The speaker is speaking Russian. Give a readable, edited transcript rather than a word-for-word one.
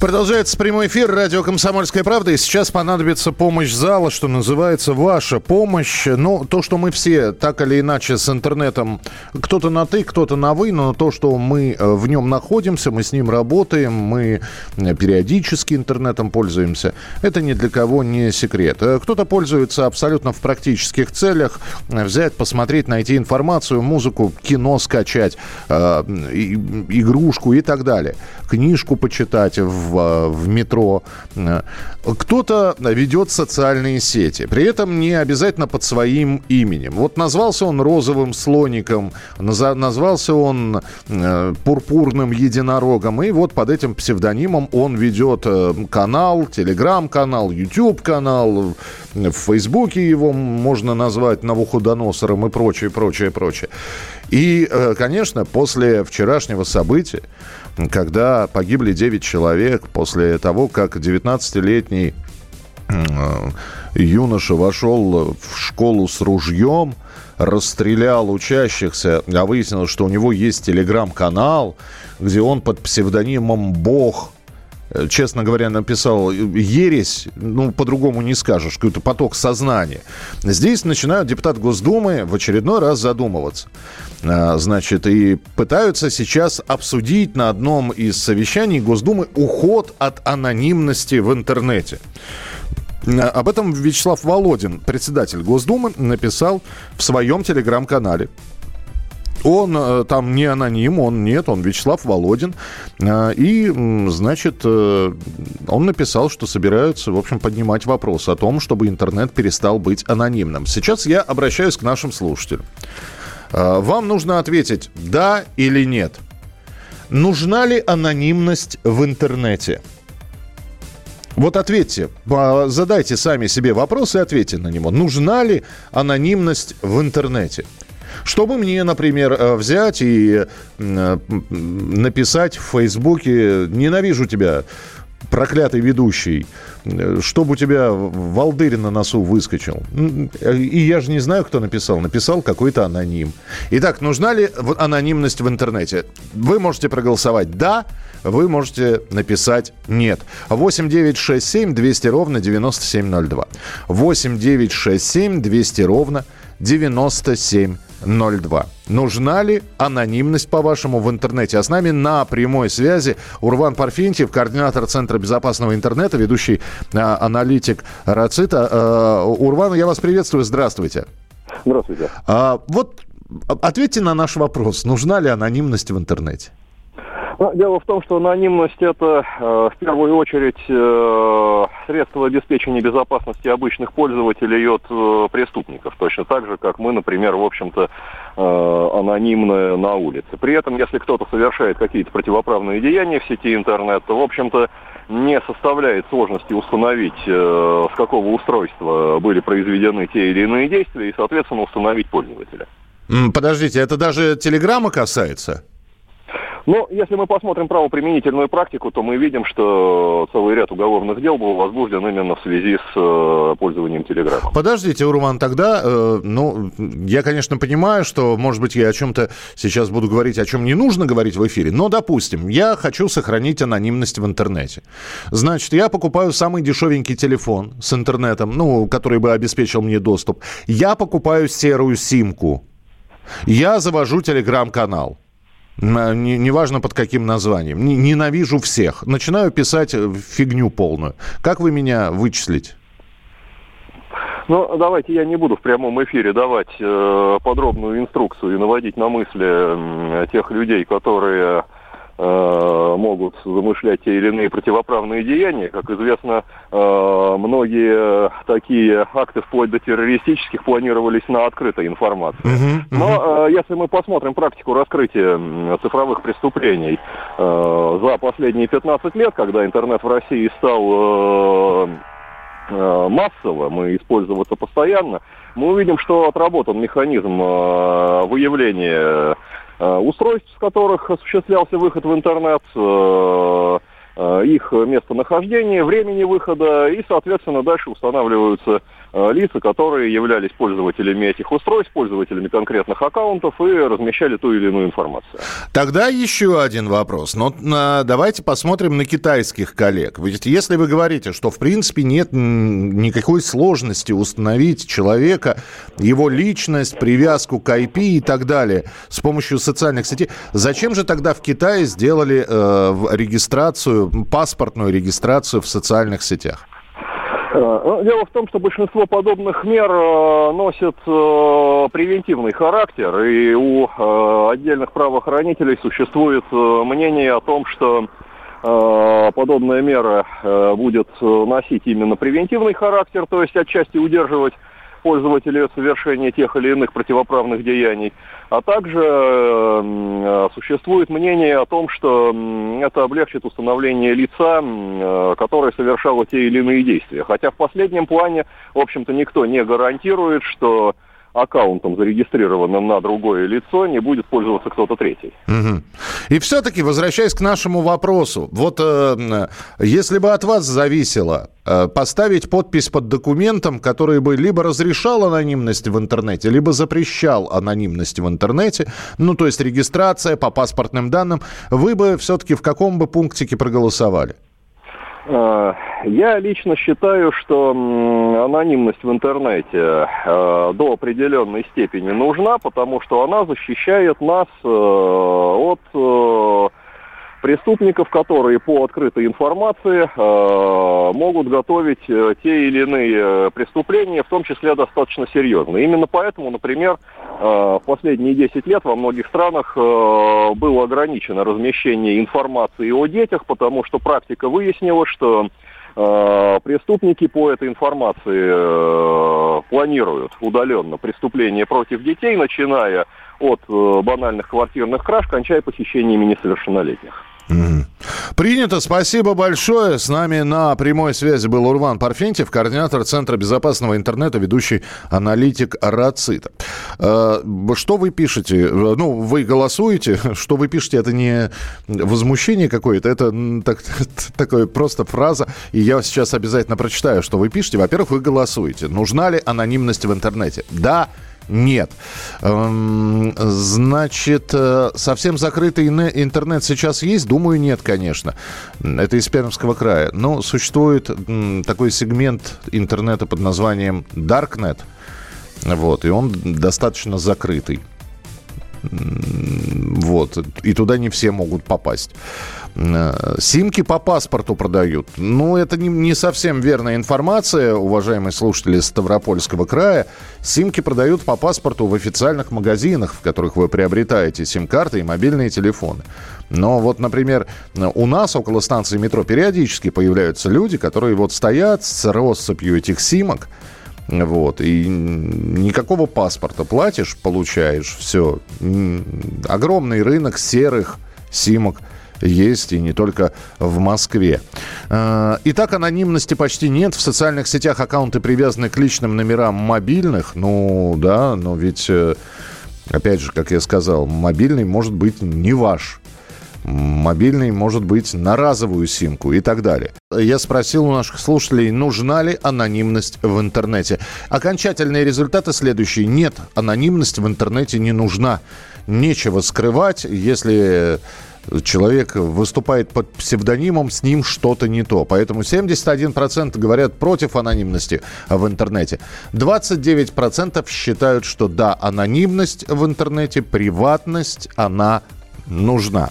Продолжается прямой эфир «Радио Комсомольская правда». И сейчас понадобится помощь зала, что называется, ваша помощь. Ну, то, что мы все так или иначе с интернетом, кто-то на «ты», кто-то на «вы», но то, что мы в нем находимся, мы с ним работаем, мы периодически интернетом пользуемся, это ни для кого не секрет. Кто-то пользуется абсолютно в практических целях. Взять, посмотреть, найти информацию, музыку, кино скачать, игрушку и так далее. Книжку почитать в метро. Кто-то ведет социальные сети, при этом не обязательно под своим именем. Вот назвался он розовым слоником, назвался он пурпурным единорогом, и вот под этим псевдонимом он ведет канал, телеграм-канал, YouTube-канал, в Фейсбуке его можно назвать навуходоносором и прочее, прочее, прочее. И, конечно, после вчерашнего события, когда погибли 9 человек, после того, как 19-летний юноша вошел в школу с ружьем, расстрелял учащихся, а выяснилось, что у него есть телеграм-канал, где он под псевдонимом «Бог», честно говоря, написал ересь, ну, по-другому не скажешь, какой-то поток сознания. Здесь начинают депутаты Госдумы в очередной раз задумываться. Значит, и пытаются сейчас обсудить на одном из совещаний Госдумы уход от анонимности в интернете. Об этом Вячеслав Володин, председатель Госдумы, написал в своем телеграм-канале. Он там не аноним, он Вячеслав Володин. И, значит, он написал, что собираются, в общем, поднимать вопрос о том, чтобы интернет перестал быть анонимным. Сейчас я обращаюсь к нашим слушателям. Вам нужно ответить «да» или «нет». Нужна ли анонимность в интернете? Вот ответьте, задайте сами себе вопрос и ответьте на него. Нужна ли анонимность в интернете? Чтобы мне, например, взять и написать в Фейсбуке «Ненавижу тебя, проклятый ведущий», чтобы у тебя волдырь на носу выскочил. И я же не знаю, кто написал. Написал какой-то аноним. Итак, нужна ли анонимность в интернете? Вы можете проголосовать «да», вы можете написать «нет». 8-967-200-97-02. 8-967-200-97-02. Нужна ли анонимность, по-вашему, в интернете? А с нами на прямой связи Урван Парфентьев, координатор Центра безопасного интернета, ведущий аналитик Рацита. Урван, я вас приветствую. Здравствуйте. Здравствуйте. Вот ответьте на наш вопрос. Нужна ли анонимность в интернете? Дело в том, что анонимность – это в первую очередь средство обеспечения безопасности обычных пользователей от преступников. Точно так же, как мы, например, в общем-то, анонимны на улице. При этом, если кто-то совершает какие-то противоправные деяния в сети интернет, то, в общем-то, не составляет сложности установить, с какого устройства были произведены те или иные действия, и, соответственно, установить пользователя. Подождите, это даже Телеграма касается? Но если мы посмотрим правоприменительную практику, то мы видим, что целый ряд уголовных дел был возбужден именно в связи с пользованием телеграммой. Подождите, Урван, тогда, я, конечно, понимаю, что, может быть, я о чем-то сейчас буду говорить, о чем не нужно говорить в эфире, но, допустим, я хочу сохранить анонимность в интернете. Значит, я покупаю самый дешевенький телефон с интернетом, который бы обеспечил мне доступ. Я покупаю серую симку. Я завожу телеграм-канал. Неважно под каким названием. Ненавижу всех. Начинаю писать фигню полную. Как вы меня вычислите? Давайте я не буду в прямом эфире давать подробную инструкцию и наводить на мысли тех людей, которые могут замышлять те или иные противоправные деяния. Как известно, многие такие акты, вплоть до террористических, планировались на открытой информации. Но если мы посмотрим практику раскрытия цифровых преступлений за последние 15 лет, когда интернет в России стал массовым и использоваться постоянно, мы увидим, что отработан механизм выявления устройств, с которых осуществлялся выход в интернет, их местонахождение, времени выхода, и, соответственно, дальше устанавливаются лица, которые являлись пользователями этих устройств, пользователями конкретных аккаунтов и размещали ту или иную информацию. Тогда еще один вопрос. Но давайте посмотрим на китайских коллег. Ведь если вы говорите, что, в принципе, нет никакой сложности установить человека, его личность, привязку к IP и так далее с помощью социальных сетей, зачем же тогда в Китае сделали регистрацию, паспортную регистрацию в социальных сетях? Дело в том, что большинство подобных мер носит превентивный характер, и у отдельных правоохранителей существует мнение о том, что подобная мера будет носить именно превентивный характер, то есть отчасти удерживать пользователей от совершения тех или иных противоправных деяний, а также существует мнение о том, что это облегчит установление лица, которое совершало те или иные действия. Хотя в последнем плане, в общем-то, никто не гарантирует, что аккаунтом, зарегистрированным на другое лицо, не будет пользоваться кто-то третий. Угу. И все-таки, возвращаясь к нашему вопросу, вот если бы от вас зависело поставить подпись под документом, который бы либо разрешал анонимность в интернете, либо запрещал анонимность в интернете, ну, то есть регистрация по паспортным данным, вы бы все-таки в каком бы пунктике проголосовали? Я лично считаю, что анонимность в интернете до определенной степени нужна, потому что она защищает нас от преступников, которые по открытой информации могут готовить те или иные преступления, в том числе достаточно серьезные. Именно поэтому, например, в последние 10 лет во многих странах было ограничено размещение информации о детях, потому что практика выяснила, что преступники по этой информации планируют удаленно преступления против детей, начиная от банальных квартирных краж, кончая похищениями несовершеннолетних. Принято. Спасибо большое. С нами на прямой связи был Урван Парфентьев, координатор Центра безопасного интернета, ведущий аналитик Рацита. Что вы пишете? Ну, вы голосуете. Что вы пишете, это не возмущение какое-то, это такая просто фраза. И я сейчас обязательно прочитаю, что вы пишете. Во-первых, вы голосуете. Нужна ли анонимность в интернете? Да. Нет. Значит, совсем закрытый интернет сейчас есть? Думаю, нет, конечно. Это из Пермского края. Но существует такой сегмент интернета под названием Darknet. Вот. И он достаточно закрытый. Вот. И туда не все могут попасть. Симки по паспорту продают. Ну, это не совсем верная информация, уважаемые слушатели Ставропольского края. Симки продают по паспорту в официальных магазинах, в которых вы приобретаете сим-карты и мобильные телефоны. Но вот, например, у нас около станции метро периодически появляются люди, которые вот стоят с россыпью этих симок. Вот, и никакого паспорта. Платишь, получаешь, все. Огромный рынок серых симок есть, и не только в Москве. Итак, анонимности почти нет. В социальных сетях аккаунты привязаны к личным номерам мобильных. Ну, да, но ведь, опять же, как я сказал, мобильный может быть не ваш. Мобильный может быть на разовую симку и так далее. Я спросил у наших слушателей, нужна ли анонимность в интернете. Окончательные результаты следующие. Нет, анонимность в интернете не нужна. Нечего скрывать, если человек выступает под псевдонимом, с ним что-то не то. Поэтому 71% говорят против анонимности в интернете. 29% считают, что да, анонимность в интернете, приватность, она нужна.